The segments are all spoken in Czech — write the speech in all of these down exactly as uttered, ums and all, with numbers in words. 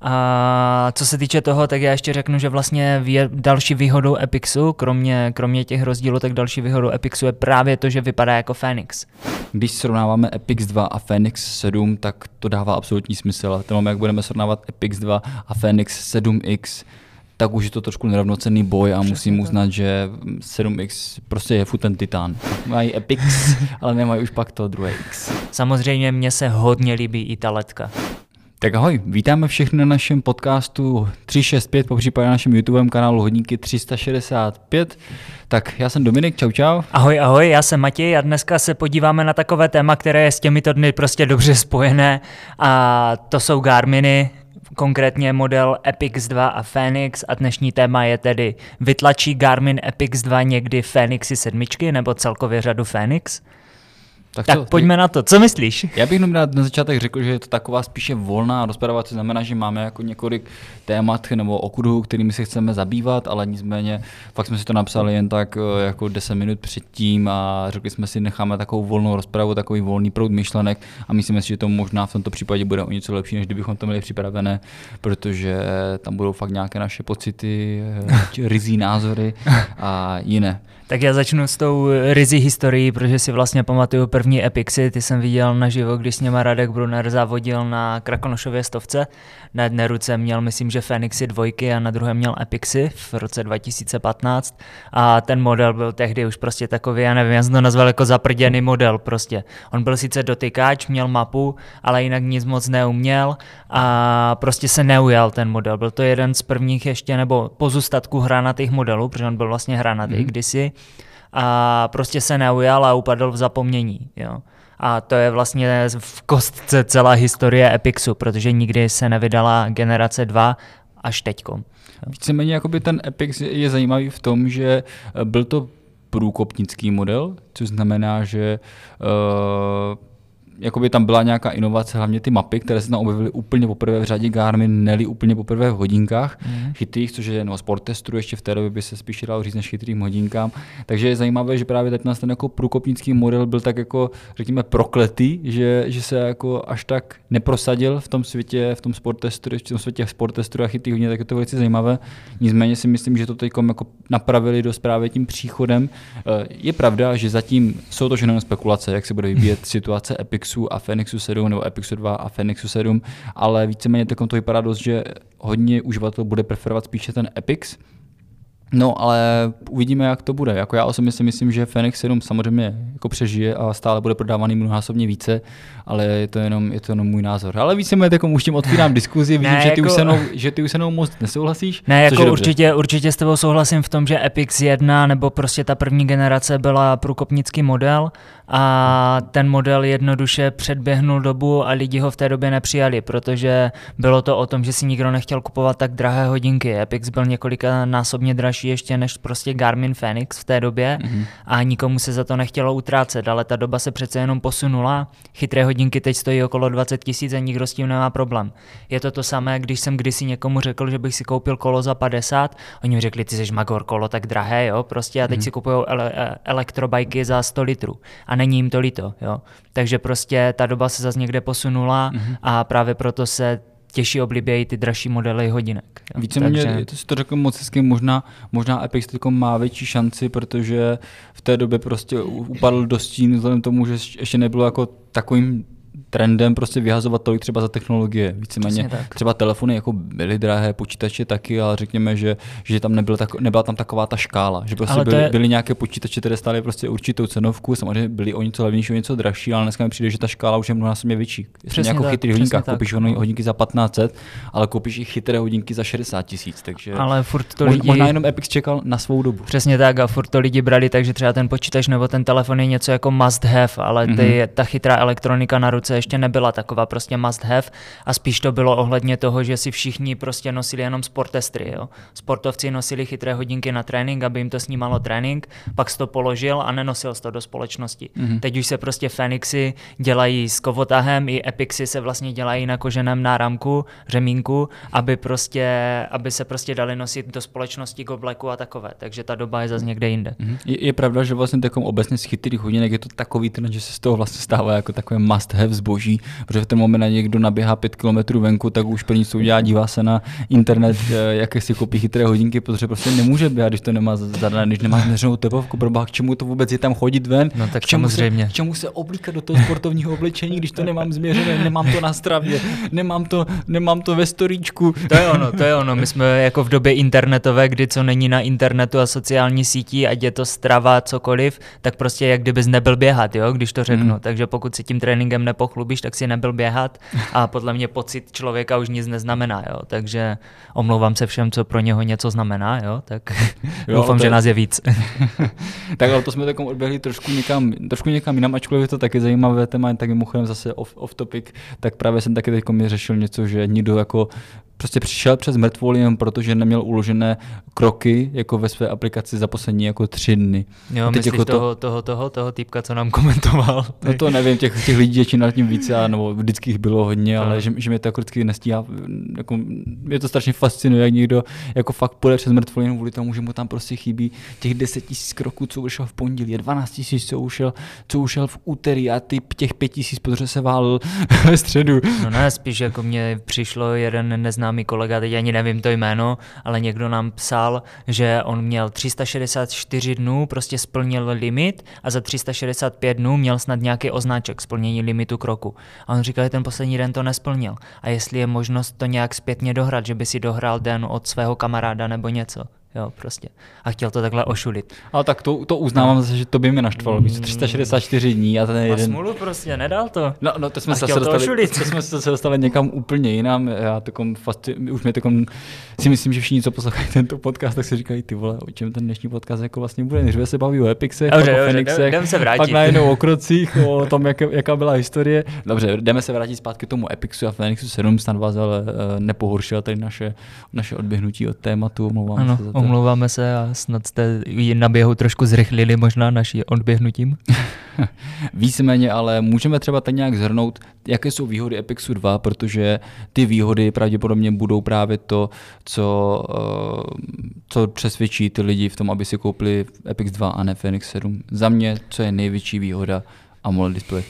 A co se týče toho, tak já ještě řeknu, že vlastně další výhodou Epixu, kromě, kromě těch rozdílů, tak další výhodou Epixu je právě to, že vypadá jako Fenix. Když srovnáváme Epix dva a Fenix sedm, tak to dává absolutní smysl. Teď jak budeme srovnávat Epix dva a Fenix sedm X, tak už je to trošku nerovnocenný boj a musím uznat, že sedm X prostě je furt ten titán. Mají Epix, ale nemají už pak to druhé X. Samozřejmě mně se hodně líbí i ta letka. Tak ahoj, vítáme všechny na našem podcastu tři šest pět, popřípadě na našem YouTube kanálu Hodinky tři sta šedesát pět. Tak já jsem Dominik, čau čau. Ahoj, ahoj, já jsem Matěj a dneska se podíváme na takové téma, které je s těmito dny prostě dobře spojené, a to jsou Garminy, konkrétně model Epix dva a Fenix, a dnešní téma je tedy: vytlačí Garmin Epix dva někdy Fenixy sedm nebo celkově řadu Fenix? Tak, tak to, pojďme ty... na to, co myslíš? Já bych jenom na začátek řekl, že je to taková spíše volná rozprava, což znamená, že máme jako několik témat nebo okruhů, kterými se chceme zabývat, ale nicméně fakt jsme si to napsali jen tak jako deset minut předtím a řekli jsme si, necháme takovou volnou rozpravu, takový volný proud myšlenek, a myslíme si, že to možná v tomto případě bude o něco lepší, než kdybychom to měli připravené, protože tam budou fakt nějaké naše pocity, ryzí názory a jiné. Tak já začnu s tou ryzí historií, protože si vlastně pamatuju první Epixy, ty jsem viděl naživo, když s něma Radek Bruner závodil na Krakonošově stovce. Na jedné ruce měl, myslím, že Fenixy dvojky a na druhé měl Epixy v roce dva tisíce patnáct. A ten model byl tehdy už prostě takový, já nevím, já jsem to nazval jako zaprděný model prostě. On byl sice dotykáč, měl mapu, ale jinak nic moc neuměl a prostě se neujal ten model. Byl to jeden z prvních ještě, nebo pozůstatků hranatých modelů, protože on byl vlastně hranatý mm. kdysi. A prostě se neujal a upadl v zapomnění. Jo. A to je vlastně v kostce celá historie Epixu, protože nikdy se nevydala generace dva až teďko. Víceméně jakoby ten Epix je zajímavý v tom, že byl to průkopnický model, což znamená, že uh, jakoby tam byla nějaká inovace, hlavně ty mapy, které se tam objevily úplně poprvé v řadě Garmin, neli úplně poprvé v hodinkách mm. chytrých, což je no, sport testru, ještě v té době by se spíše dalo říct než chytrým hodinkám. Takže je zajímavé, že právě teď ten jako průkopnický model byl tak jako, řekněme, prokletý, že, že se jako až tak neprosadil v tom světě, v tom sport testru, v tom světě sport testru a chytrých hodinek, tak je to velice zajímavé. Nicméně si myslím, že to teď jako napravili dost právě tím příchodem. Je pravda, že zatím jsou to jenom spekulace, jak se bude vyvíjet situace Epix a Fenixu sedm nebo Epixu dva a Fenixu sedm, ale víceméně takom to vypadá dost, že hodně uživatelů bude preferovat spíše ten Epix. No, ale uvidíme, jak to bude. Jako já osobně si myslím, že Fenix sedm samozřejmě jako přežije a stále bude prodávaný mnohonásobně více, ale je to jenom, je to jenom můj názor. Ale víceméně takom už tím otvírám diskuzi, vidím, ne, že, ty jako... už se mnou, že ty už se mnou moc nesouhlasíš. Ne, jako určitě, určitě s tebou souhlasím v tom, že Epix jedna nebo prostě ta první generace byla průkopnický model a ten model jednoduše předběhnul dobu a lidi ho v té době nepřijali, protože bylo to o tom, že si nikdo nechtěl kupovat tak drahé hodinky. Epix byl několika násobně dražší ještě než prostě Garmin Fenix v té době mm-hmm. a nikomu se za to nechtělo utrácet, ale ta doba se přece jenom posunula. Chytré hodinky teď stojí okolo dvacet tisíc a nikdo s tím nemá problém. Je to to samé, když jsem kdysi někomu řekl, že bych si koupil kolo za padesát, oni mi řekli, ty jsi magor, kolo tak drahé, jo, prostě a teď mm-hmm. si kupují ele- elektrobajky za sto litrů a není jim to líto, jo. Takže prostě ta doba se zase někde posunula mm-hmm. a právě proto se těžší oblibějí ty dražší modely hodinek. Víceméně, takže... to si to řekl moc hezky, možná, možná Epix teď má větší šanci, protože v té době prostě upadl do stínu vzhledem tomu, že ještě nebylo jako takovým trendem prostě vyhazovat tolik třeba za technologie. Víceméně třeba telefony jako byly drahé, počítače taky, ale řekněme, že, že tam nebyla, tak, nebyla tam taková ta škála, že prostě byly, je... byly nějaké počítače, které stály prostě určitou cenovku, samozřejmě byly o něco levnější, o něco dražší, ale dneska mi přijde, že ta škála už je mnohonásobně větší. Přesně nějakou tak, chytrý hodinka, koupíš hodinky za patnáct set, ale koupíš i chytré hodinky za šedesát tisíc, takže ale furt to lidi... možná jenom Epix čekal na svou dobu. Přesně tak, a furt to lidi brali, takže třeba ten počítač nebo ten telefon je něco jako must have, ale ty, mm-hmm. ta chytrá elektronika na ruce ještě nebyla taková prostě must have a spíš to bylo ohledně toho, že si všichni prostě nosili jenom sportestry. Jo? Sportovci nosili chytré hodinky na trénink, aby jim to snímalo trénink, pak jsi to položil a nenosil jsi to do společnosti. Mm-hmm. Teď už se prostě Fenixy dělají s kovotahem, i Epixy se vlastně dělají na koženém náramku, řemínku, aby, prostě, aby se prostě dali nosit do společnosti k obleku a takové. Takže ta doba je zase někde jinde. Mm-hmm. Je, je pravda, že vlastně takovou obecně z chytrých hodinek je to takový trend, že se z toho vlastně stává jako takové must have zboží, protože v ten moment na někdo naběhá pět kilometrů venku, tak už první co udělá, dívá se na internet, jaké si koupí chytré hodinky, protože prostě nemůže běhat, když to nemá zadané, když nemá změřenou tepovku, probá, k čemu to vůbec je tam chodit ven, no, tak k, čemu se, k čemu se oblíkat do toho sportovního oblečení, když to nemám změřené, nemám to na stravě, nemám to, nemám to ve storíčku. To je ono, to je ono, my jsme jako v době internetové, kdy co není na internetu a sociální sítí, ať je to strava, cokoliv, tak prostě jak kdybys nebyl běhat, jo, když to řeknu. Mm. Takže pokud si tím tréninkem nepochlubíš, tak si nebyl běhat a podle mě pocit člověka už nic neznamená, jo. Takže omlouvám se všem, co pro něho něco znamená, jo, tak jo, doufám, to... že nás je víc. Tak ale to jsme takom odběhli trošku někam, trošku někam jinam, ačkoliv je to taky zajímavé téma, tak mimochodem zase off, off topic, tak právě jsem taky teďko mi řešil něco, že někdo jako prostě přišel přes mrtvolu jen protože neměl uložené kroky jako ve své aplikaci za poslední jako tři dny. Jo, myslíš jako toho, to... toho, toho, toho týpka, co nám komentoval. No to nevím, těch, těch lidí je čím nad tím více, a, nebo vždycky jich bylo hodně, no. Ale že, že mě to jako vždycky nestíhá. Jako, mě to strašně fascinuje, jak někdo jako fakt půjde přes mrtvolu jen kvůli tomu, že mu tam prostě chybí těch deset tisíc kroků, co ušel v pondělí, dvanáct tisíc, co ušel, co ušel v úterý a typ těch pět tisíc, protože se válil ve středu. No ne, spíš jako mě přišlo jeden neznámý mi kolega, teď ani nevím to jméno, ale někdo nám psal, že on měl tři sta šedesát čtyři dnů, prostě splnil limit a za tři sta šedesát pět dnů měl snad nějaký označek splnění limitu kroku. A on říkal, že ten poslední den to nesplnil. A jestli je možnost to nějak zpětně dohrát, že by si dohrál den od svého kamaráda nebo něco. Jo, prostě. A chtěl to takhle ošulit. Ale tak to, to uznávám no. Zase, že to by mě naštvalo. Víš, tři sta šedesát čtyři dní a ten jeden... smůlu prostě, nedal to. No, no to jsme se dostali, to jsme se dostali někam úplně jinam. Já takom fasci... už mě takom... si myslím, že všichni, co poslouchají tento podcast, tak si říkají, ty vole, o čem ten dnešní podcast jako vlastně bude. Než se baví o Epixech, dobře, pak o Fenixech, pak najednou o krocích, o tom, jak, jaká byla historie. Dobře, jdeme se vrátit zpátky k tomu Epixu a Fenixu sedm, snad vás ale nepohoršila tady naše, naše odběhnutí od tématu. Omlouvám se. Omlouváme se a snad jste ji na běhu trošku zrychlili možná naši odběhnutím. Víceméně, ale můžeme třeba tak nějak zhrnout, jaké jsou výhody Epixu dva, protože ty výhody pravděpodobně budou právě to, co, co přesvědčí ty lidi v tom, aby si koupili Epix dva a ne Fenix sedm. Za mě, co je největší výhoda AMOLED display.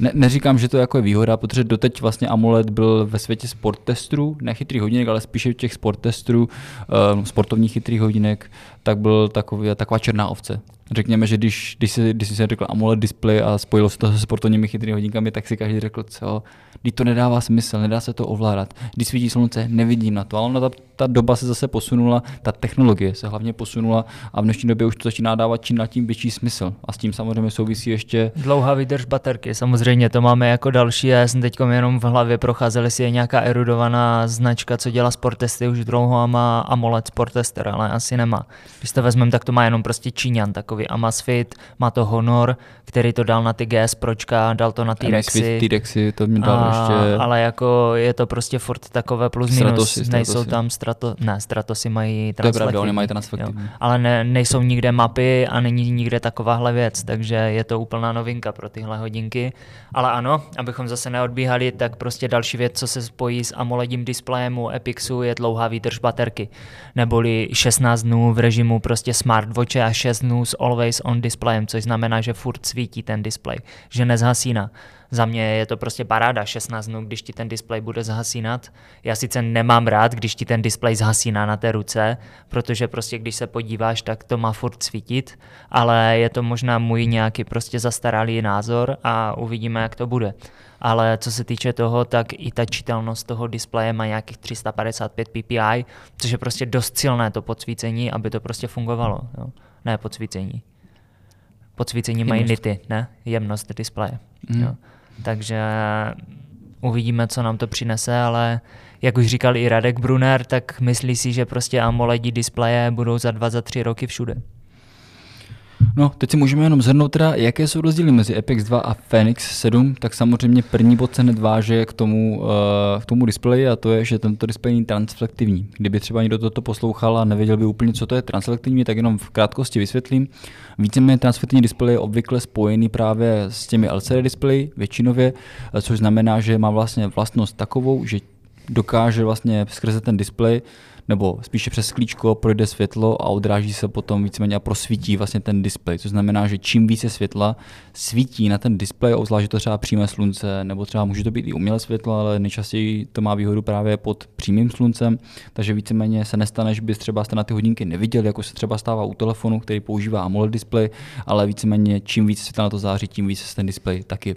Ne, neříkám, že to jako je výhoda, protože doteď vlastně AMOLED byl ve světě sport testů, ne chytrých hodinek, ale spíše těch sport testů, uh, sportovních chytrých hodinek, tak byl takový, taková černá ovce. Řekněme, že když, když, si, když si se řekl AMOLED display a spojilo se to se sportovními chytrými hodinkami, tak si každý řekl, co, když to nedává smysl, nedá se to ovládat, když svítí slunce, nevidím na to, ale ona ta, ta doba se zase posunula, ta technologie se hlavně posunula a v dnešní době už to začíná dávat čím nad tím větší smysl a s tím samozřejmě souvisí ještě... dlouhá výdrž baterky, samozřejmě to máme jako další a já jsem teďkom jenom v hlavě procházeli si je nějaká erudovaná značka, co dělá sport testy už dlouho a má AMOLED sport tester, ale asi nemá. Když to vezmeme, tak to má jenom prostě Číňan, takový Amazfit, má to Honor, který to dal na ty G S pročka, dal to na T-Rexy. T-Rexy to mi dal a, ještě. Ale jako je to prostě furt takové plus minus, Stratosy, nejsou Stratosy. tam strato, ne, Stratosy mají transflektivní. Ale ne, nejsou nikde mapy a není nikde takováhle věc, takže je to úplná novinka pro tyhle hodinky. Ale ano, abychom zase neodbíhali, tak prostě další věc, co se spojí s AMOLEDím displejem u Epixu, je dlouhá výdrž baterky. Neboli šestnáct dnů v režimu mu prostě smartwatche a šest dnů s always on displejem, což znamená, že furt svítí ten displej, že nezhasíná. Za mě je to prostě paráda šestnáct dnů, když ti ten displej bude zhasínat. Já sice nemám rád, když ti ten displej zhasíná na té ruce, protože prostě když se podíváš, tak to má furt svítit, ale je to možná můj nějaký prostě zastaralý názor a uvidíme, jak to bude. Ale co se týče toho, tak i ta čitelnost toho displeje má nějakých tři sta padesát pět p p i, což je prostě dost silné to podsvícení, aby to prostě fungovalo. Jo? Ne podsvícení. Podsvícení mají nity, ne? Jemnost displeje. Mm. Jo? Takže uvidíme, co nám to přinese, ale jak už říkal i Radek Bruner, tak myslí si, že prostě AMOLED displeje budou za dva, za tři roky všude. No, teď si můžeme jenom zhrnout teda, jaké jsou rozdíly mezi Epix dva a Fenix sedm, tak samozřejmě první bod se hned váže k tomu, uh, k tomu displeji, a to je, že tento displej není transflektivní. Kdyby třeba někdo toto poslouchal a nevěděl by úplně, co to je transflektivní, tak jenom v krátkosti vysvětlím. Víceméně transflektivní displej je obvykle spojený právě s těmi L C D displeji většinově, což znamená, že má vlastně vlastnost takovou, že dokáže vlastně skrze ten displej, nebo spíše přes sklíčko, projde světlo a odráží se potom víceméně a prosvítí vlastně ten displej. To znamená, že čím více světla svítí na ten displej, obzvlášť to třeba přímé slunce, nebo třeba může to být i umělé světlo, ale nejčastěji to má výhodu právě pod přímým sluncem, takže víceméně se nestane, že bys třeba jste na ty hodinky neviděl, jako se třeba stává u telefonu, který používá AMOLED displej, ale víceméně čím více světla na to září, tím více se ten displej taky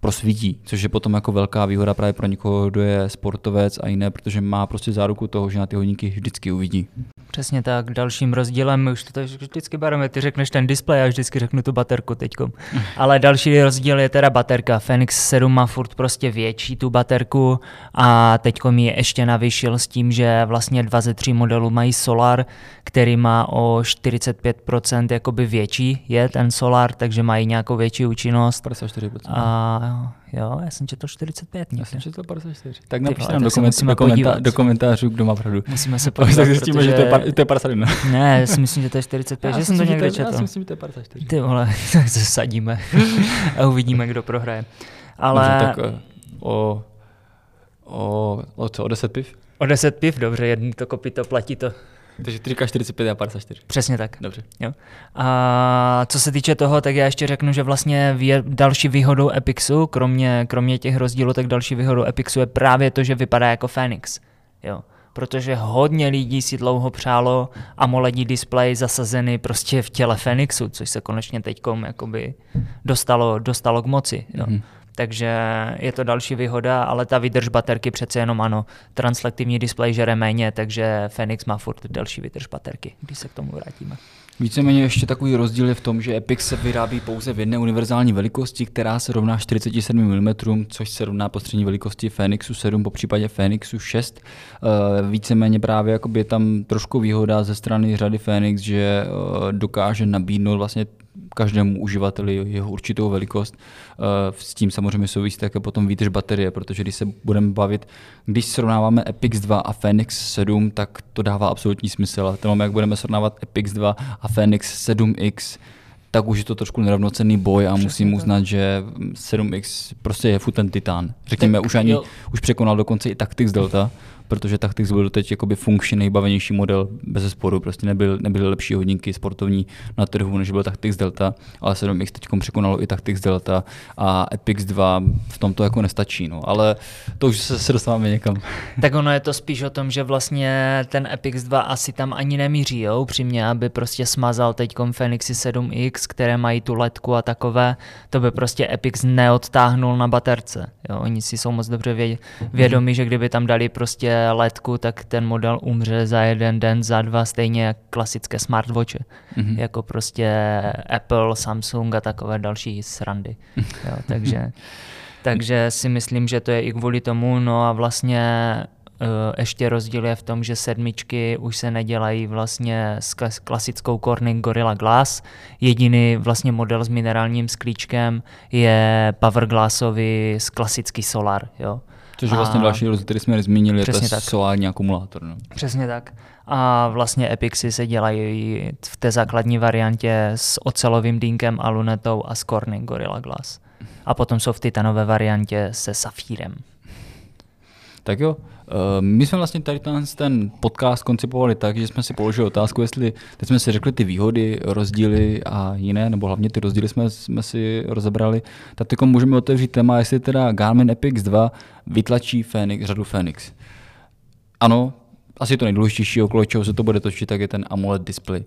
prosvítí, což je potom jako velká výhoda právě pro někoho, kdo je sportovec a jiné, protože má prostě záruku toho, že na ty hodinky vždycky uvidí. Přesně tak. Dalším rozdílem, už to vždycky bareme, ty řekneš ten displej, já vždycky řeknu tu baterku teďkom. Ale další rozdíl je teda baterka. Fenix sedm má furt prostě větší tu baterku a teďkom ji ještě navýšil s tím, že vlastně dva ze tří modelů mají solar, který má o čtyřicet pět procent jakoby větší je ten solar, takže mají nějakou větší účinnost. padesát čtyři procent. A jo, já jsem četl čtyřicet pět. Já jsem četl padesát čtyři. Tak napište nám do, koment, do, komentá, do komentářů, kdo má pravdu. Musíme se podívat, tak zjistíme, protože... že to je, par, to je padesát jedna. Ne, já si myslím, že to je čtyřicet pět, já že jsem to někde četl. Já si myslím, že to je padesát čtyři. Ty vole, tak se sadíme a uvidíme, kdo prohraje. Ale... Tak o, o, o co, o deset piv? O deset piv, dobře, jedný to kopí, to platí to. Takže tři čtyřicet pět a padesát čtyři. Přesně tak. Dobře. Jo. A co se týče toho, tak já ještě řeknu, že vlastně další výhodou Epixu, kromě, kromě těch rozdílů, tak další výhodou Epixu je právě to, že vypadá jako Fenix. Jo. Protože hodně lidí si dlouho přálo AMOLEDí displej zasazený prostě v těle Fenixu, což se konečně teďkom jakoby dostalo, dostalo k moci. Jo. Mm-hmm. Takže je to další výhoda, ale ta vydrž baterky přece jenom ano, translektivní displej žere méně, takže Fenix má furt další vydrž baterky, když se k tomu vrátíme. Víceméně ještě takový rozdíl je v tom, že Epix se vyrábí pouze v jedné univerzální velikosti, která se rovná čtyřicet sedm milimetrů, což se rovná prostřední velikosti Fenixu sedm, po případě Fenixu šest. Víceméně právě jakoby je tam trošku výhoda ze strany řady Fenix, že dokáže nabídnout vlastně každému uživateli jeho určitou velikost. S tím samozřejmě souvisí také potom výdrž baterie, protože když se budeme bavit, když srovnáváme Epix dva a Fenix sedm, tak to dává absolutní smysl. A tam, jak budeme srovnávat Epix dva a Fenix sedm X, tak už je to trošku nerovnocenný boj a přesně musím tak uznat, že sedm X prostě je furt ten titán. Řekněme, tak, už ani jo. už překonal dokonce i Tactix Delta, protože Tactix byl doteď jakoby funkčně nejbavenější model, bez sporu, prostě nebyl, nebyly lepší hodinky sportovní na trhu, než byl Tactix Delta, ale sedm X teďkom překonalo i Tactix Delta a Epix dva v tomto jako nestačí, no, ale to už se, se dostáváme někam. Tak ono je to spíš o tom, že vlastně ten Epix dva asi tam ani nemíří, jo, upřímně, aby prostě smazal teďkom Fenixy sedm X, které mají tu ledku a takové, to by prostě Epix neodtáhnul na baterce, jo, oni si jsou moc dobře vě, vědomí, že kdyby tam dali prostě ledku, tak ten model umře za jeden den, za dva, stejně jak klasické smartwatche, mm-hmm. jako prostě Apple, Samsung a takové další srandy. Jo, takže, takže si myslím, že to je i kvůli tomu, no a vlastně uh, ještě rozdíl je v tom, že sedmičky už se nedělají vlastně s klasickou Corning Gorilla Glass, jediný vlastně model s minerálním sklíčkem je Powerglassový z klasický solar, jo. Což je vlastně další rozdíl, který jsme zmínili, je to solární akumulátor. No. Přesně tak. A vlastně Epixy se dělají v té základní variantě s ocelovým dýnkem a lunetou a s Corning Gorilla Glass. A potom jsou v titanové variantě se safírem. Tak jo, my jsme vlastně tady ten podcast koncipovali tak, že jsme si položili otázku, jestli teď jsme si řekli ty výhody, rozdíly a jiné, nebo hlavně ty rozdíly jsme, jsme si rozebrali, tak teď můžeme otevřít téma, jestli teda Garmin Epix dva vytlačí Fenix, řadu Fenix. Ano, asi to nejdůležitější, okolo čeho se to bude točit, tak je ten AMOLED display.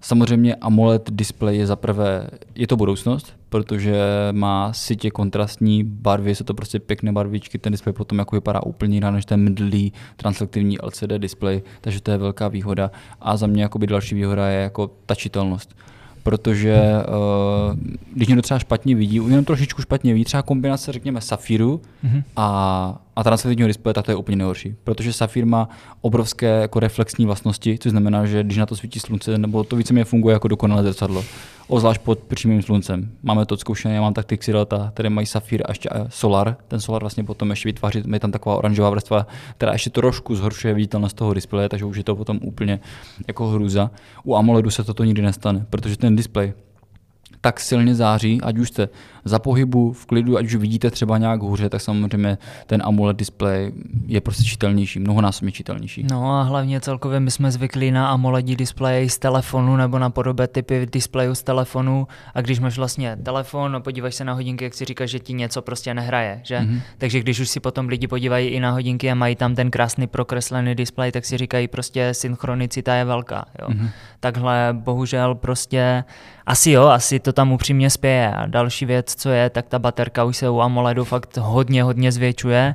Samozřejmě AMOLED display je zaprvé, je to budoucnost, protože má sitě kontrastní barvy, jsou to prostě pěkné barvičky, ten display potom jako vypadá úplně jinak než ten mdlý translektivní L C D display, takže to je velká výhoda. A za mě jakoby další výhoda je jako tačitelnost. Protože uh, když někdo třeba špatně vidí, jenom trošičku špatně vidí, třeba kombinace, řekněme, safíru mm-hmm. a a transparentního displeje, tak to je úplně nejhorší, protože safír má obrovské jako reflexní vlastnosti, což znamená, že když na to svítí slunce, nebo to víceméně funguje jako dokonalé zrcadlo, ozvlášť pod přímým sluncem. Máme to zkoušené, já mám Tactix data, které mají safír a ještě solar. Ten solar vlastně potom ještě vytváří, je tam taková oranžová vrstva, která ještě trošku zhoršuje viditelnost toho displeje, takže už je to potom úplně jako hrůza. U AMOLEDu se toto nikdy nestane, protože ten displej tak silně září, ať už jste za pohybu, v klidu, ať už vidíte třeba nějak hůře, tak samozřejmě ten AMOLED displej je prostě čitelnější, mnohonásobně čitelnější. No a hlavně celkově my jsme zvyklí na AMOLED displeje z telefonu nebo na podobné typy displejů z telefonu, a když máš vlastně telefon a podíváš se na hodinky, jak si říkáš, že ti něco prostě nehraje, že? Mm-hmm. Takže když už si potom lidi podívají i na hodinky a mají tam ten krásný prokreslený displej, tak si říkají prostě synchronicita je velká, jo. Mm-hmm. Takhle bohužel prostě asi jo, asi to tam upřímně spěje. A další věc, co je, tak ta baterka už se u AMOLEDu fakt hodně, hodně zvětšuje.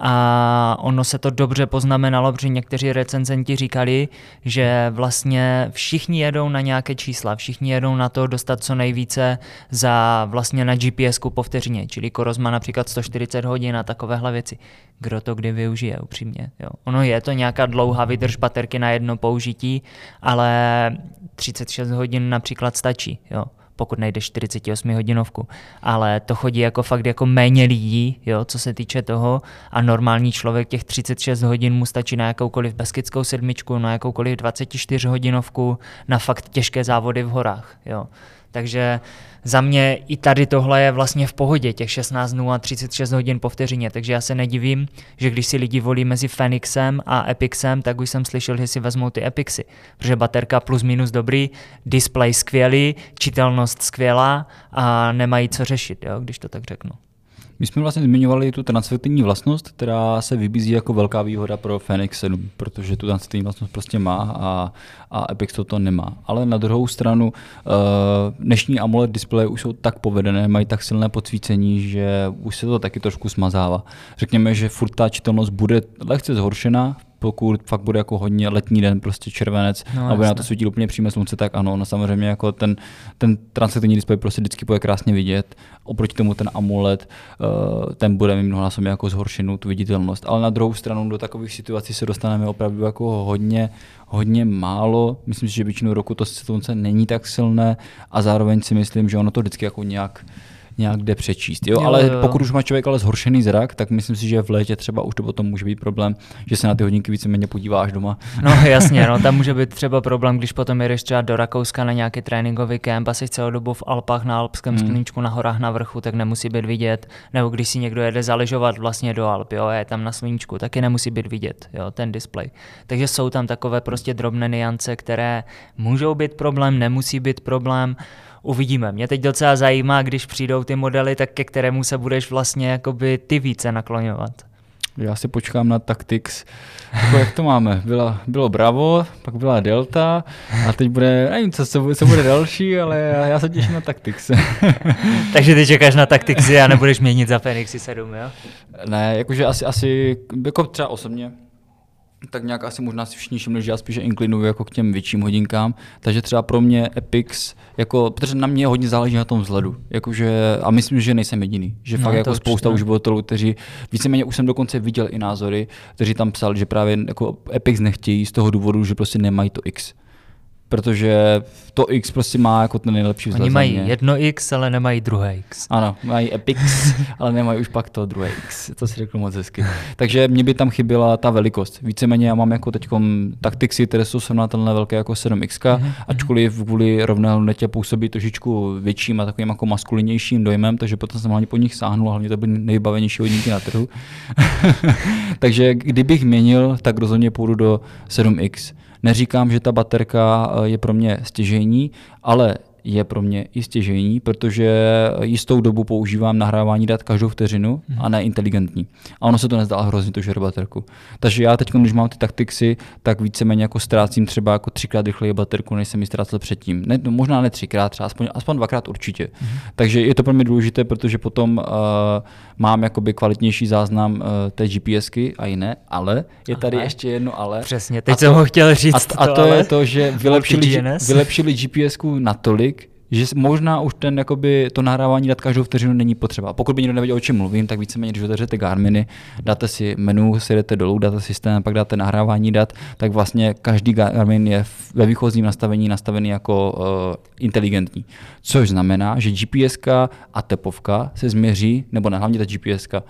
A ono se to dobře poznamenalo, protože někteří recenzenti říkali, že vlastně všichni jedou na nějaké čísla, všichni jedou na to dostat co nejvíce za vlastně na G P S ku po vteřině, čili Coros má například sto čtyřicet hodin a takovéhle věci. Kdo to kdy využije, upřímně. Jo. Ono je to nějaká dlouhá vydrž baterky na jedno použití, ale třicet šest hodin například stačí, jo, pokud najdeš čtyřicetiosmihodinovku. Ale to chodí jako fakt jako méně lidí, jo, co se týče toho, a normální člověk těch třicet šest hodin mu stačí na jakoukoliv baskickou sedmičku, na jakoukoliv dvacetičtyřhodinovku, na fakt těžké závody v horách. Jo. Takže za mě i tady tohle je vlastně v pohodě, těch šestnáct dnů a třicet šest hodin po vteřině, takže já se nedivím, že když si lidi volí mezi Fenixem a Epixem, tak už jsem slyšel, že si vezmou ty Epixy, protože baterka plus minus dobrý, display skvělý, čitelnost skvělá a nemají co řešit, jo, když to tak řeknu. My jsme vlastně zmiňovali tu transfertivní vlastnost, která se vybízí jako velká výhoda pro Fenix sedm, protože tu transfertivní vlastnost prostě má a, a Epix toto nemá. Ale na druhou stranu dnešní AMOLED displeje už jsou tak povedené, mají tak silné podsvícení, že už se to taky trošku smazává. Řekněme, že furt ta čitelnost bude lehce zhoršená, pokud fakt bude jako hodně letní den, prostě červenec, no, aby na to svítí úplně přímé slunce, tak ano, no samozřejmě jako ten, ten transaktivní displej prostě vždycky bude krásně vidět, oproti tomu ten AMOLED, ten bude mi mnohonásobně jako zhoršenou tu viditelnost, ale na druhou stranu do takových situací se dostaneme opravdu jako hodně, hodně málo, myslím si, že většinu roku to slunce není tak silné a zároveň si myslím, že ono to vždycky jako nějak nějak jde přečíst. Jo? Jo, ale jo, jo. Pokud už má člověk ale zhoršený zrak, tak myslím si, že v létě třeba už to potom může být problém, že se na ty hodinky víceméně podívá až doma. No jasně, no, tam může být třeba problém, když potom jedeš třeba do Rakouska na nějaký tréninkový kemp a jsi celou dobu v Alpách, na alpském hmm. sluníčku, na horách, na vrchu, tak nemusí být vidět. Nebo když si někdo jede zaležovat vlastně do Alp, jo, je tam na sluníčku, taky nemusí být vidět, jo, ten displej. Takže jsou tam takové prostě drobné nuance, které můžou být problém, nemusí být problém. Uvidíme. Mě teď docela zajímá, když přijdou ty modely, tak ke kterému se budeš vlastně jakoby ty více nakloňovat. Já si počkám na Tactix. Jako jak to máme? Byla, bylo Bravo, pak byla Delta a teď bude, nevím, co, co, co bude další, ale já se těším na Tactix. Takže ty čekáš na Tactixy a nebudeš měnit za Fenixy sedm, jo? Ne, jakože asi, asi jako třeba osobně. Tak nějak asi možná si všichni všimli, že já spíše inklinuju jako k těm větším hodinkám, takže třeba pro mě Epix, jako, protože na mě hodně záleží na tom vzhledu, jakože, a myslím, že nejsem jediný, že no, fakt jako spousta uživatelů, kteří víceméně už jsem dokonce viděl i názory, kteří tam psali, že právě jako Epix nechtějí z toho důvodu, že prostě nemají to X. Protože to X prostě má jako ten nejlepší vzhled. Oni mají jedno X, ale nemají druhé X. Ano, mají Epix, ale nemají už pak to druhé X. To si řekl moc hezky. Takže mě by tam chyběla ta velikost. Víceméně já mám jako teďkom Tactixy, které jsou srovnatelné velké jako sedm X, ačkoliv kvůli rovné lunetě působí trošičku větším a takovým jako maskulinějším dojmem, takže potom jsem hlavně po nich sáhnul, hlavně to byly nejvybavenější hodinky na trhu. Takže kdybych měnil, tak rozhodně půjdu do sedm X. Neříkám, že ta baterka je pro mě stěžejní, ale je pro mě i stěžejní, protože jistou dobu používám nahrávání dat každou vteřinu a ne inteligentní. A ono se to nezdá hrozně to žere baterku. Takže já teď, když mám ty Tactixy, tak víceméně jako ztrácím třeba jako třikrát rychleji baterku, než jsem ji ztrácel předtím. Ne, no, možná ne třikrát, třeba aspoň, aspoň dvakrát určitě. Mm-hmm. Takže je to pro mě důležité, protože potom uh, mám jakoby kvalitnější záznam uh, té GPSky a jiné, ale je tady Aha. ještě jedno ale. Přesně, teď a jsem to, ho chtěl říct. A, a to, to je to, že vylepšili, vylepšili GPSku natolik, že možná už ten, jakoby, to nahrávání dat každou vteřinu není potřeba. Pokud by někdo nevěděl, o čem mluvím, tak víceméně, když otevřete Garminy, dáte si menu, si jdete dolů, dáte systém a pak dáte nahrávání dat, tak vlastně každý Garmin je ve výchozím nastavení nastavený jako uh, inteligentní. Což znamená, že G P S ka a tepovka se změří, nebo hlavně ta G P S ka.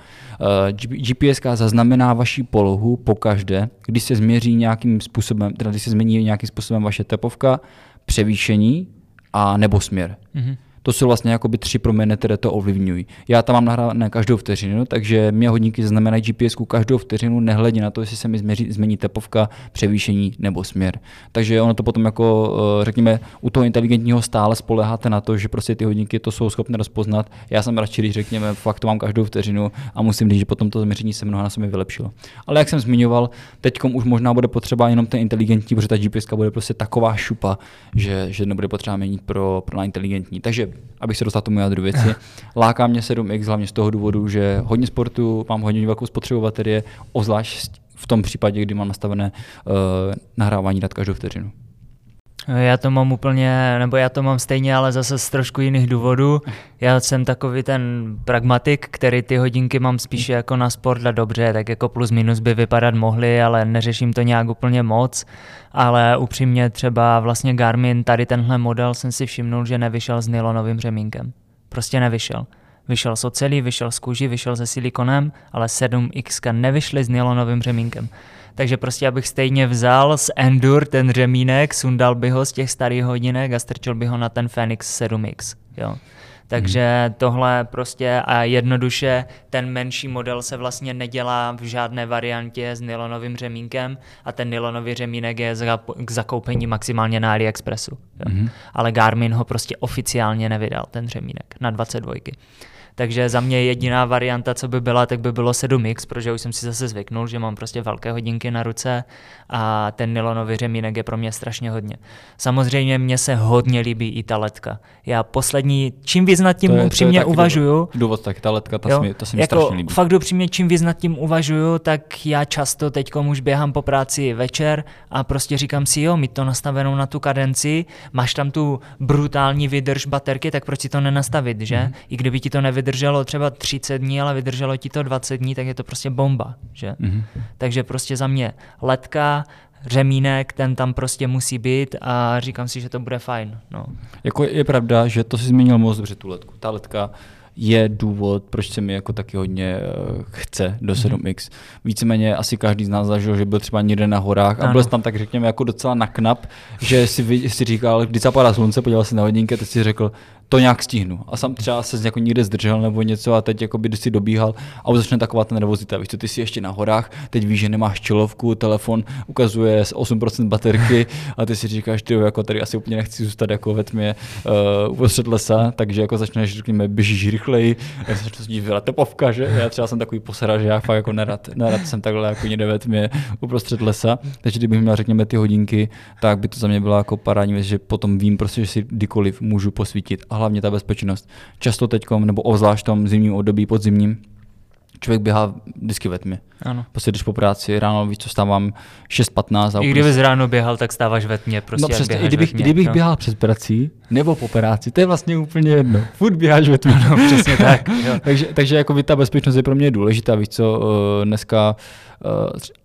Uh, G P S ka zaznamená vaši polohu pokaždé, když se změří nějakým způsobem, teda když se změní nějakým způsobem vaše tepovka, převýšení a nebo směr. Mm-hmm. To jsou vlastně jakoby tři proměny, které to ovlivňují. Já tam mám nahrávané každou vteřinu, takže mě hodníky znamenají G P S ku každou vteřinu, nehledě na to, jestli se mi změří, změní tepovka, převýšení nebo směr. Takže ono to potom jako, řekněme, u toho inteligentního stále spoléháte na to, že prostě ty hodníky to jsou schopné rozpoznat. Já jsem radši, když řekněme, fakt to mám každou vteřinu a musím říct, že potom to změření se mnoha na sobě vylepšilo. Ale jak jsem zmiňoval, teďkom už možná bude potřeba jenom ten inteligentní, protože ta G P S ka bude prostě taková šupa, že, že nebude potřeba měnit pro, pro na inteligentní. Takže abych se dostal tomu jádru věci. Láká mě sedm X hlavně z toho důvodu, že hodně sportu, mám hodně velkou spotřebu baterie, ozvlášť v tom případě, kdy mám nastavené uh, nahrávání dat každou vteřinu. Já to mám úplně, nebo já to mám stejně, ale zase z trošku jiných důvodů. Já jsem takový ten pragmatik, který ty hodinky mám spíše jako na sport a dobře, tak jako plus minus by vypadat mohly, ale neřeším to nějak úplně moc. Ale upřímně třeba vlastně Garmin, tady tenhle model jsem si všimnul, že nevyšel s nylonovým řemínkem. Prostě nevyšel. Vyšel z oceli, vyšel z kůži, vyšel se silikonem, ale sedm X nevyšly s nylonovým řemínkem. Takže prostě abych stejně vzal z Endure ten řemínek, sundal by ho z těch starých hodinek a strčil by ho na ten Fenix sedm X. Jo. Takže hmm. tohle prostě a jednoduše ten menší model se vlastně nedělá v žádné variantě s nylonovým řemínkem a ten nylonový řemínek je k zakoupení maximálně na AliExpressu. Hmm. Ale Garmin ho prostě oficiálně nevydal, ten řemínek, na dvacet dva. Takže za mě jediná varianta, co by byla, tak by bylo sedm X, protože už jsem si zase zvyknul, že mám prostě velké hodinky na ruce a ten nylonový řemínek je pro mě strašně hodně. Samozřejmě mně se hodně líbí i ta letka. Já poslední, čím víc nad tím upřímně uvažuju... Důvod, tak ta letka, ta, jo, smě, ta se mi jako strašně líbí. Fakt upřímně, čím víc nad tím uvažuju, tak já často teďkom už běhám po práci večer a prostě říkám si, jo, mít to nastavenou na tu kadenci, máš tam tu brutální vydrž baterky, tak proč si to nenastavit, že? Mm. I kdyby ti to nevydrž vydrželo třeba třicet dní, ale vydrželo ti to dvacet dní, tak je to prostě bomba, že? Mm-hmm. Takže prostě za mě letka, řemínek, ten tam prostě musí být a říkám si, že to bude fajn. No. Jako je, je pravda, že to si změnil moc dobře tu letku. Ta letka je důvod, proč se mi jako taky hodně chce do sedm X. Mm-hmm. Víceméně asi každý z nás zažil, že byl třeba někde na horách a ano. Byl jsi tam tak řekněme jako docela naknap, že si, si říkal, když zapadá slunce, podíval se na hodinky, teď si řekl, to nějak stihnu. A sám třeba se jako někde zdržel nebo něco a teď jako by si dobíhal a už začne taková ta nervozita. Víš co, ty jsi ještě na horách, teď víš, že nemáš čelovku, telefon ukazuje osm procent baterky a ty si říkáš, ty jako tady asi úplně nechci zůstat jako ve tmě uh, uprostřed lesa, takže jako začneš, řekněme, běžíš rychleji, já se začnu dít tepovka, že? Já třeba jsem takový posera, že já fakt jako nerad, nerad jsem takhle jako někde ve tmě uprostřed lesa, takže kdybych měl řekněme ty hodinky, tak by to za mě byla jako parádní věc, že potom vím prostě, že si kdykoliv můžu posvítit. Hlavně ta bezpečnost. Často teďkom, nebo obzvlášť v tom zimním období, podzimním, člověk běhá vždycky ve tmě. Ano. Prostě když po práci ráno, víc co stávám šest patnáct. I kdyby z ráno běhal, tak stáváš ve tmě. Prostě no přesně, i kdybych, tmě, kdybych no. běhal před prací nebo po práci, to je vlastně úplně jedno. Furt běháš ve tmě. No, přesně tak. takže takže jako ta bezpečnost je pro mě důležitá. Víš co, dneska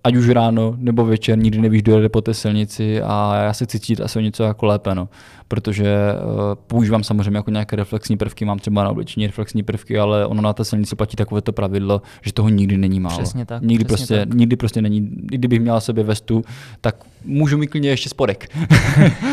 ať už ráno nebo večer, nikdy nevíš, kdo jede po té silnici a já se cítím asi o něco jako lépe, no. Protože uh, používám samozřejmě jako nějaké reflexní prvky, mám třeba na obličení reflexní prvky, ale ono na té silnici platí takové to pravidlo, že toho nikdy není málo. Přesně tak, nikdy, přesně prostě, tak. nikdy prostě není, kdybych měla sobě vestu, tak můžu mít klidně ještě spodek.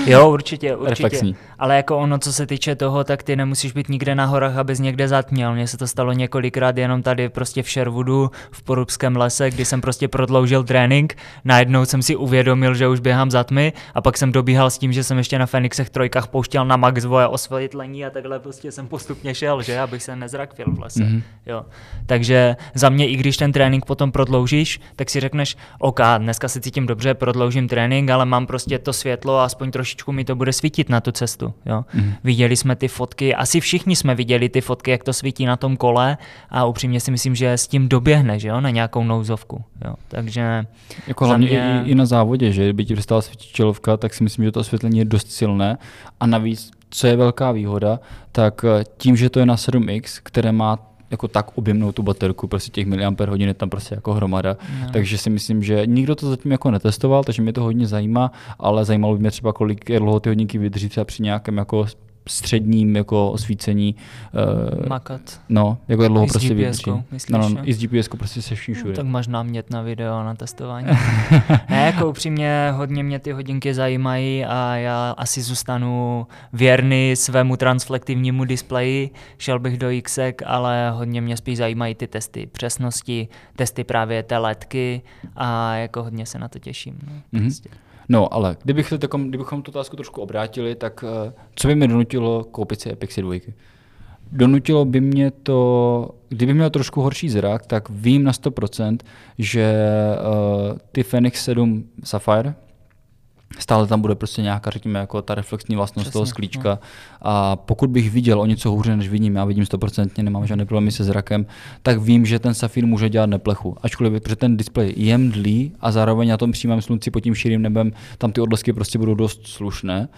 Jo, určitě, určitě. Reflexní. Ale jako ono, co se týče toho, tak ty nemusíš být nikde na horách, abys někde zatměl. Mně se to stalo několikrát jenom tady prostě v Sherwoodu, v Porubském lese, kdy jsem prostě prodloužil trénink, najednou jsem si uvědomil, že už běhám za tmy a pak jsem dobíhal s tím, že jsem ještě na Fenixech trojkách pouštěl na max svoje osvětlení a takhle prostě jsem postupně šel, že, abych se nezrakvil v lese. Mm-hmm. Jo. Takže za mě, i když ten trénink potom prodloužíš, tak si řekneš, OK, dneska se cítím dobře, prodloužím trénink, ale mám prostě to světlo a aspoň trošičku mi to bude svítit na tu cestu. Jo. Mm-hmm. Viděli jsme ty fotky, asi všichni jsme viděli ty fotky, jak to svítí na tom kole a upřímně si myslím, že s tím doběhneš, jo, na nějakou nouzovku. Jo, takže jako hlavně mě... i, i na závodě, že kdyby ti přestala svítit čelovka, tak si myslím, že to osvětlení je dost silné a navíc co je velká výhoda, tak tím, že to je na sedm iks, které má jako tak objemnou tu baterku, prostě těch miliamper hodin je tam prostě jako hromada. No. Takže si myslím, že nikdo to zatím jako netestoval, takže mě to hodně zajímá, ale zajímalo by mě třeba, kolik dlouho ty hodinky vydrží třeba při nějakém jako středním jako osvícení. Makat. No, jako dlouho prostě vydrží. No, no, i s G P S prostě se vším všude. No, tak máš námět na video, na testování. Ne, jako upřímně hodně mě ty hodinky zajímají a já asi zůstanu věrný svému transflektivnímu displeji. Šel bych do X-ek, ale hodně mě spíš zajímají ty testy přesnosti, testy právě té letky a jako hodně se na to těším. No, prostě. mm-hmm. No, ale kdybych, kdybychom tu otázku trošku obrátili, tak co by mě donutilo koupit si Epixy dva? Donutilo by mě to, kdyby měl trošku horší zrak, tak vím na sto procent, že uh, ty Fenix sedm Sapphire, stále tam bude prostě nějaká, řekněme, jako ta reflexní vlastnost Přesně, toho sklíčka. No. A pokud bych viděl o něco hůře, než vidím, já vidím stoprocentně, nemám žádné problémy se zrakem, tak vím, že ten safír může dělat neplechu. Ačkoliv, protože ten displej je mdlý a zároveň na tom přímém slunci pod tím širým nebem tam ty odlesky prostě budou dost slušné,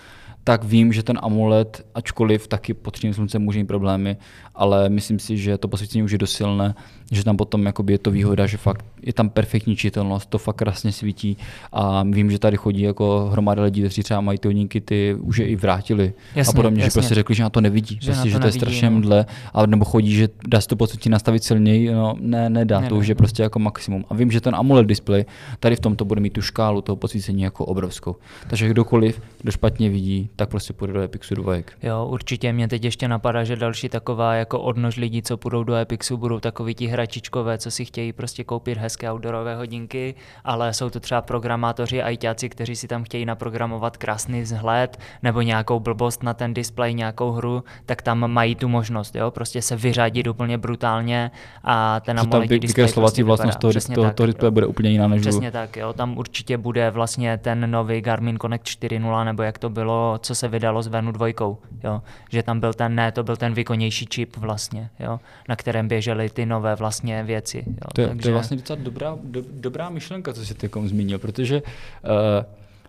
tak vím, že ten AMOLED, ačkoliv taky pod tím sluncem může mít problémy, ale myslím si, že to posvícení už je dost silné, že tam potom jakoby je to výhoda, že fakt je tam perfektní čitelnost, to fakt krásně svítí a vím, že tady chodí jako hromada lidí, kteří třeba mají ty hodinky, ty už je i vrátili jasně, a podobně, jasně. Že prostě řekli, že na to nevidí, že, prostě, to že to nevidí, je strašně no. mdle, a nebo chodí, že dá se to pocití nastavit silněji, no ne, nedá, ne, to ne, už ne. je prostě jako maximum. A vím, že ten AMOLED display tady v tomto bude mít tu škálu toho posvícení jako obrovskou. Takže kdokoliv, kdo špatně vidí, tak prostě půjde do Epixu dva. Jo, určitě mě teď ještě napadá, že další taková jako odnož lidí, co půjdou do Epixu, budou takoví ti hračičkové, co si chtějí prostě koupit hezké outdoorové hodinky, ale jsou to třeba programátoři a ajťáci, kteří si tam chtějí naprogramovat krásný vzhled nebo nějakou blbost na ten displej, nějakou hru, tak tam mají tu možnost, jo, prostě se vyřadit úplně brutálně a ten AMOLED displej prostě vlastnost toho, toho, toho displeje bude úplně jiná než. Přesně tak, jo, tam určitě bude vlastně ten nový Garmin Connect čtyři nula nebo jak to bylo, co se vydalo s Venu dvojkou, jo? Že tam byl ten, ne, to byl ten výkonnější čip vlastně, jo? Na kterém běžely ty nové vlastně věci. Jo? To, je, Takže... to je vlastně docela dobrá, do, dobrá myšlenka, co jsi teď zmínil, protože uh,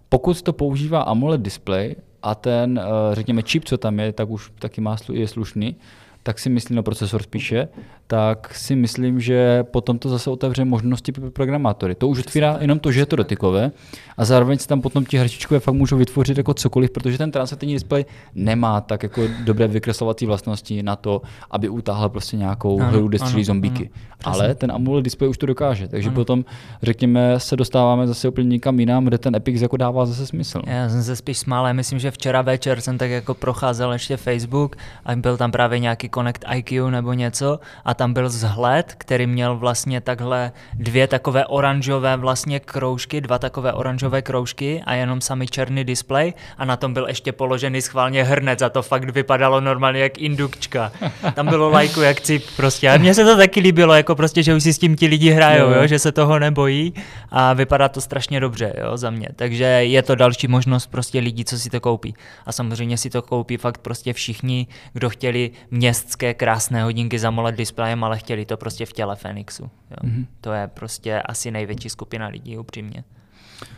pokud to používá AMOLED display a ten, uh, řekněme, čip, co tam je, tak už taky má, je slušný, tak si myslím, no procesor spíše, tak si myslím, že potom to zase otevře možnosti pro programátory. To už otvírá jenom to, že je to dotykové a zároveň se tam potom ti hračičkové fakt můžou vytvořit jako cokoliv, protože ten transaktivní displej nemá tak jako dobré vykreslovací vlastnosti na to, aby utáhl prostě nějakou ano, hru, kde střílí zombíky. Ano, ale ten AMOLED displej už to dokáže, takže ano. Potom, řekněme, se dostáváme zase úplně nikam jinam, kde ten Epix jako dává zase smysl. Já jsem se spíš smál, myslím, že včera večer jsem tak jako procházel ještě Facebook a byl tam právě nějaký Connect I Q nebo něco a tam byl vzhled, který měl vlastně takhle dvě takové oranžové vlastně kroužky, dva takové oranžové kroužky a jenom samý černý displej a na tom byl ještě položený schválně hrnec a to fakt vypadalo normálně jak indukčka. Tam bylo lajku jak cip prostě a mně se to taky líbilo, jako prostě, že už si s tím ti lidi hrajou, jo, že se toho nebojí a vypadá to strašně dobře, jo, za mě. Takže je to další možnost prostě lidí, co si to koupí. A samozřejmě si to koupí fakt prostě všichni, kdo chtěli měst krásné hodinky za AMOLED displejem, ale chtěli to prostě v těle Fenixu. Jo. Mm-hmm. To je prostě asi největší skupina lidí, upřímně.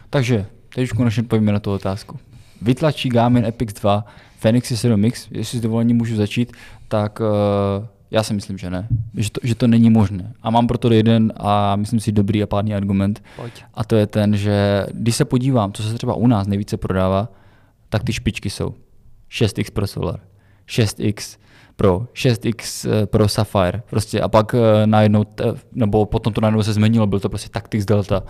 Takže, teď už konečně pojďme na tu otázku. Vytlačí Garmin Epix dva, Fenixy sedm iks, jestli s dovolením můžu začít, tak uh, já si myslím, že ne. Že to, že to není možné. A mám proto jeden a myslím si dobrý a pádný argument. Pojď. A to je ten, že když se podívám, co se třeba u nás nejvíce prodává, tak ty špičky jsou šest iks pro Solar, šest iks Pro, šest iks pro Sapphire, prostě a pak najednou, nebo potom to najednou se změnilo, byl to prostě Tactix Delta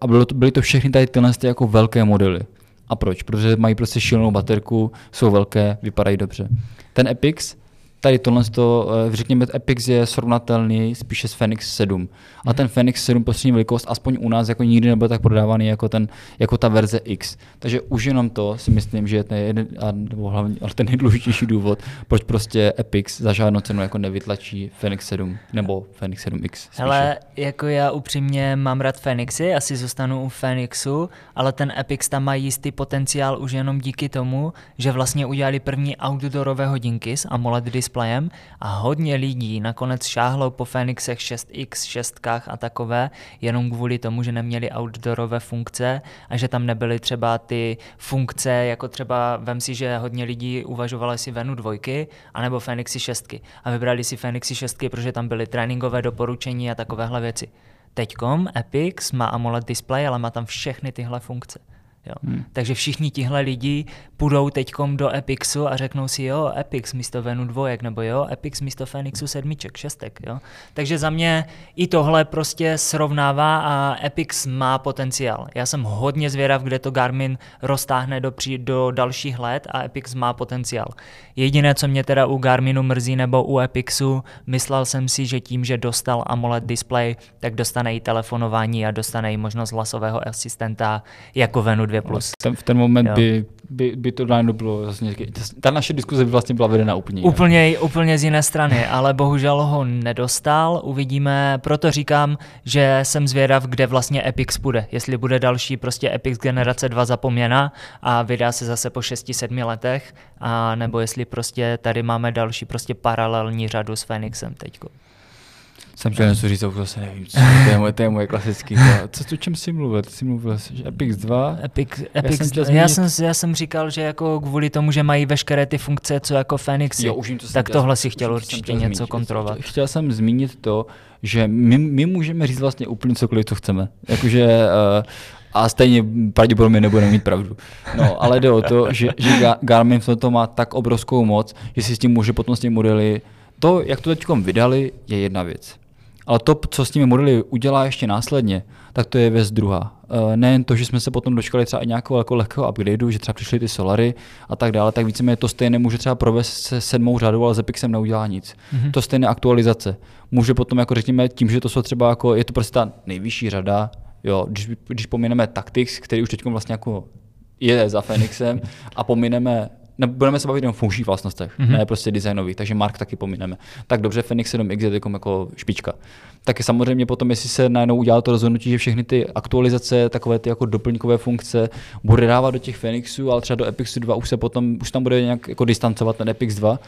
a bylo to, byly to všechny tady tyhle jako velké modely. A proč? Protože mají prostě šílenou baterku, jsou velké, vypadají dobře. Ten Epix, tady tohle, to, řekněme, Epix je srovnatelný spíše s Fenix sedm. A ten Fenix sedm poslední velikost, aspoň u nás, jako nikdy nebyl tak prodávaný jako, ten, jako ta verze X. Takže už jenom to si myslím, že je ten jeden, nebo hlavně, ale ten nejdůležitější důvod, proč prostě Epix za žádnou cenu jako nevytlačí Fenix sedm nebo Fenix sedm iks. Ale jako já upřímně mám rád Fenixy, asi zůstanu u Fenixu, ale ten Epix tam má jistý potenciál už jenom díky tomu, že vlastně udělali první outdoorové hodinky s AMOLED display displejem a hodně lidí nakonec šáhlo po Fenixech šest X, šestkách a takové, jenom kvůli tomu, že neměli outdoorové funkce a že tam nebyly třeba ty funkce, jako třeba vem si, že hodně lidí uvažovalo si Venu dvojky anebo Fenixy šestky a vybrali si Fenixy šestky, protože tam byly tréninkové doporučení a takovéhle věci. Teďkom Epix má AMOLED display, ale má tam všechny tyhle funkce. Jo. Hmm. Takže všichni tihle lidi půjdou teďkom do Epixu a řeknou si jo, Epix místo Venu dvojek, nebo jo, Epix místo Fenixu sedmiček, šestek. Jo. Takže za mě i tohle prostě srovnává a Epix má potenciál. Já jsem hodně zvědav, kde to Garmin roztáhne do, při, do dalších let a Epix má potenciál. Jediné, co mě teda u Garminu mrzí nebo u Epixu, myslel jsem si, že tím, že dostal AMOLED display, tak dostane i telefonování a dostane i možnost hlasového asistenta jako Venu dvě plus. Ten, v ten moment by, by, by to dáno bylo, vlastně, ta naše diskuze by vlastně byla vedena úplně. Úplně, úplně z jiné strany, ale bohužel ho nedostal, uvidíme, proto říkám, že jsem zvědav, kde vlastně Epix bude, jestli bude další prostě Epix generace dva zapomněna a vydá se zase po šesti sedmi letech, a nebo jestli prostě tady máme další prostě paralelní řadu s Fenixem teďko. Jsem chtěl něco říct, už zase nevím, co to je moje, to je moje klasický. Co, o čem jsi mluvil? Ty jsi mluvil, že Epix dva? Epix, Epix, já, jsem zmínit... já, jsem, já jsem říkal, že jako kvůli tomu, že mají veškeré ty funkce, co jako Fenixy, jo, už jim to tak chtěl, tohle si chtěl určitě chtěl něco zmínit, kontrolovat. Chtěl jsem zmínit to, že my, my můžeme říct vlastně úplně cokoliv, co chceme. Jakože... Uh, a stejně pravděpodobně nebudeme mít pravdu. No, ale jde o to, že, že Garmin v tom má tak obrovskou moc, že si s tím může potom s těmi modely. To, jak to teďkom vydali, je jedna věc. Ale to, co s těmi modely udělá ještě následně, tak to je věc druhá. Nejen to, že jsme se potom dočkali třeba i nějakého jako lehkého upgradeu, že třeba přišly ty solary a tak dále, tak víceméně to stejné může třeba provést se sedmou řadou, ale s Epixem neudělá nic. Mm-hmm. To stejné aktualizace. Může potom, jako řekněme, tím, že to jsou třeba jako, je to prostě ta nejvyšší řada, jo, když, když pomineme Tactix, který už teďkom vlastně jako je za Fenixem a pomineme nebo budeme se bavit o funkčních vlastnostech, mm-hmm. ne prostě designových, takže Mark taky pomineme. Tak dobře, Fenix sedm X je jako špička. Taky samozřejmě potom, jestli se najednou udělá to rozhodnutí, že všechny ty aktualizace, takové ty jako doplňkové funkce bude dávat do těch Fenixů, ale třeba do Epixu dva už se potom, už tam bude nějak jako distancovat ten Epix dva.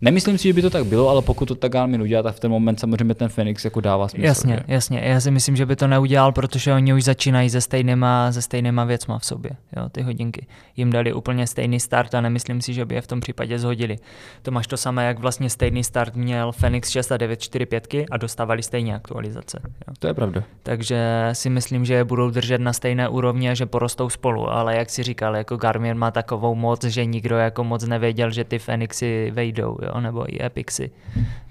Nemyslím si, že by to tak bylo, ale pokud to tak Garmin udělá, tak v ten moment samozřejmě ten Fenix jako dává smysl. Jasně, že? Jasně. Já si myslím, že by to neudělal, protože oni už začínají se stejnýma, se stejnýma věcma v sobě. Jo, ty hodinky. Jim dali úplně stejný start a nemyslím si, že by je v tom případě zhodili. To máš to samé, jak vlastně stejný start měl Fenix šest a devět čtyři pět a dostávali stejné aktualizace. Jo. To je pravda. Takže si myslím, že je budou držet na stejné úrovni a že porostou spolu. Ale jak si říkal, jako Garmin má takovou moc, že nikdo jako moc nevěděl, že ty Fenixy vejdou. Jo. Nebo i Epixy.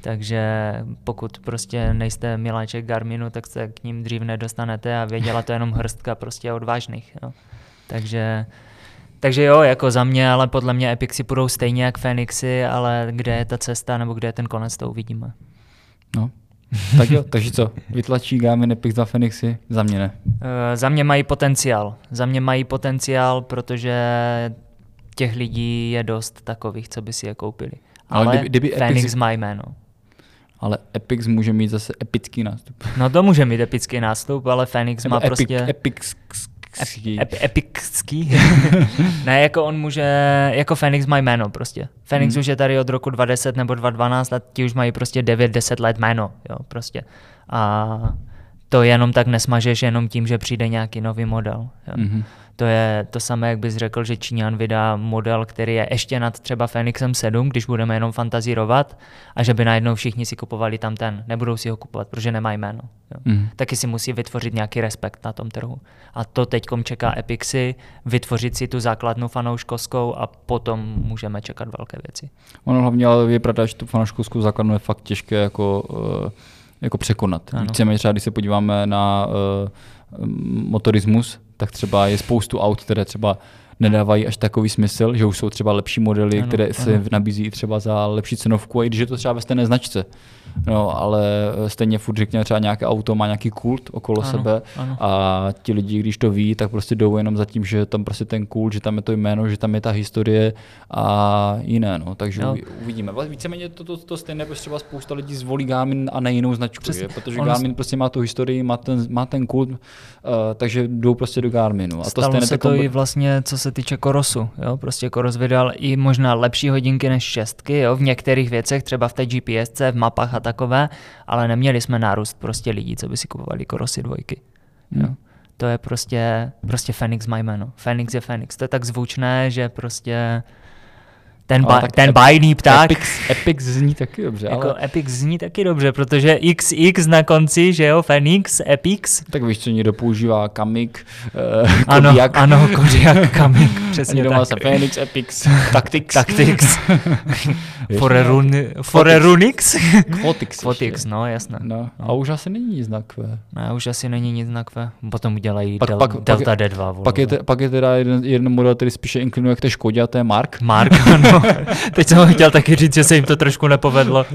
Takže pokud prostě nejste miláček Garminu, tak se k ním dřív nedostanete a věděla to jenom hrstka prostě odvážných. Jo. Takže, takže jo, jako za mě, ale podle mě Epixy půjdou stejně jak Fenixy, ale kde je ta cesta nebo kde je ten konec, to uvidíme. No. Tak jo, takže co? Vytlačí Garmin Epix dva Fenixy? Za mě ne. Uh, za mě mají potenciál. Za mě mají potenciál, protože těch lidí je dost takových, co by si je koupili. Ale, ale kdyby, kdyby Fenix Epix, má jméno. Ale Epix může mít zase epický nástup. No to může mít epický nástup, ale Fenix Nebo má epic, prostě... Epix, ep, ep, epický. Ne, jako on může... Jako Fenix má jméno prostě. Fenix hmm. už je tady od roku dvacet deset nebo dvacet dvanáct a ti už mají prostě devět deset let jméno. Jo, prostě. A to jenom tak nesmažeš jenom tím, že přijde nějaký nový model. Jo. Mm-hmm. To je to samé, jak bys řekl, že Číňan vydá model, který je ještě nad třeba Fenixem sedm, když budeme jenom fantazírovat, a že by najednou všichni si kupovali tam ten. Nebudou si ho kupovat, protože nemá jméno. Jo. Mm. Taky si musí vytvořit nějaký respekt na tom trhu. A to teďkom čeká Epixy, vytvořit si tu základnu fanouškovskou a potom můžeme čekat velké věci. Ono hlavně ale je pravda, že tu fanouškovskou základnu je fakt těžké jako... Uh... jako překonat. Víceméně třeba, když se podíváme na uh, motorismus, tak třeba je spoustu aut, které třeba nedávají až takový smysl, že už jsou třeba lepší modely, ano, které ano. se nabízí třeba za lepší cenovku, a i když je to třeba ve stejné značce. No, ale stejně furt řekněme třeba nějaké auto má nějaký kult okolo ano, sebe ano. a ti lidi, když to ví, tak prostě jdou jenom za tím, že tam prostě ten kult, že tam je to jméno, že tam je ta historie a jiné. No. Takže jo. uvidíme. Víceméně to, to, to stejné, protože třeba spousta lidí zvolí Garmin a ne jinou značku, je, protože Garmin prostě má tu historii, má ten, má ten kult, uh, takže jdou prostě do Garminu. A to stejné to i vlastně, co se se týče Corosu, jo, prostě Coros vydal i možná lepší hodinky než šestky, jo, v některých věcech, třeba v té GPSce, v mapách a takové, ale neměli jsme nárůst prostě lidí, co by si kupovali Corosy dvojky, jo. Hmm. To je prostě, prostě Fenix má jméno. Fenix je Fenix, to je tak zvučné, že prostě ten, ba- tak ten bájný pták. Epix, Epix zní taky dobře. Jako ale... Epix zní taky dobře, protože iks iks na konci, že jo, Fenix, Epix. Tak víš, co někdo používá, Kamik, eh, ano, Kodiak. Ano, Kodiak, Kamik, přesně tak. Někdo se Fenix, Epix, Tactix. Tactix. Forerunix. Kvotix. Kvotix, no jasné. No. A už asi není nic na Q. Ne, už asi není nic na Q. Potom udělají pak, del, pak, Delta pak, D dva. Volvo. Pak, je te, pak je teda jeden, jeden model, který spíše inklinuje k té Škodě, a to je Mark. Mark, ano. Teď jsem chtěl taky říct, že se jim to trošku nepovedlo.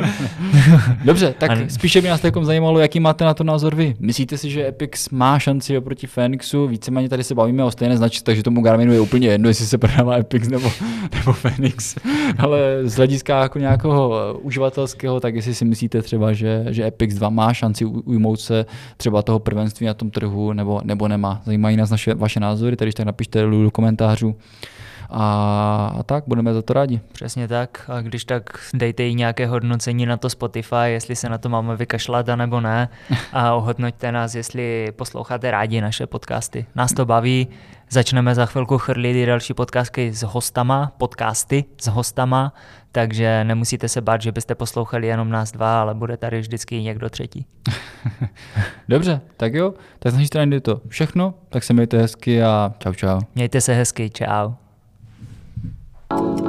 Dobře, tak ano. Spíše by nás takom zajímalo, jaký máte na to názor vy. Myslíte si, že Epix má šanci oproti Fenixu? Víceméně tady se bavíme o stejné značce, takže tomu Garminu je úplně jedno, jestli se prodává Epix nebo, nebo Fenix. Ale z hlediska jako nějakého uživatelského, tak jestli si myslíte třeba, že, že Epix dva má šanci ujmout se třeba toho prvenství na tom trhu, nebo, nebo nemá. Zajímají nás naše, vaše názory, takže tak napište do komentářů. A, a tak, budeme za to rádi. Přesně tak. A když tak dejte i nějaké hodnocení na to Spotify, jestli se na to máme vykašlat, anebo ne. A ohodnoťte nás, jestli posloucháte rádi naše podcasty. Nás to baví. Začneme za chvilku chrlit i další podcasty s hostama, podcasty s hostama, takže nemusíte se bát, že byste poslouchali jenom nás dva, ale bude tady vždycky někdo třetí. Dobře, tak jo. Tak z naší strany je to všechno. Tak se mějte hezky a čau čau. Mějte se hezky, čau. Thank you.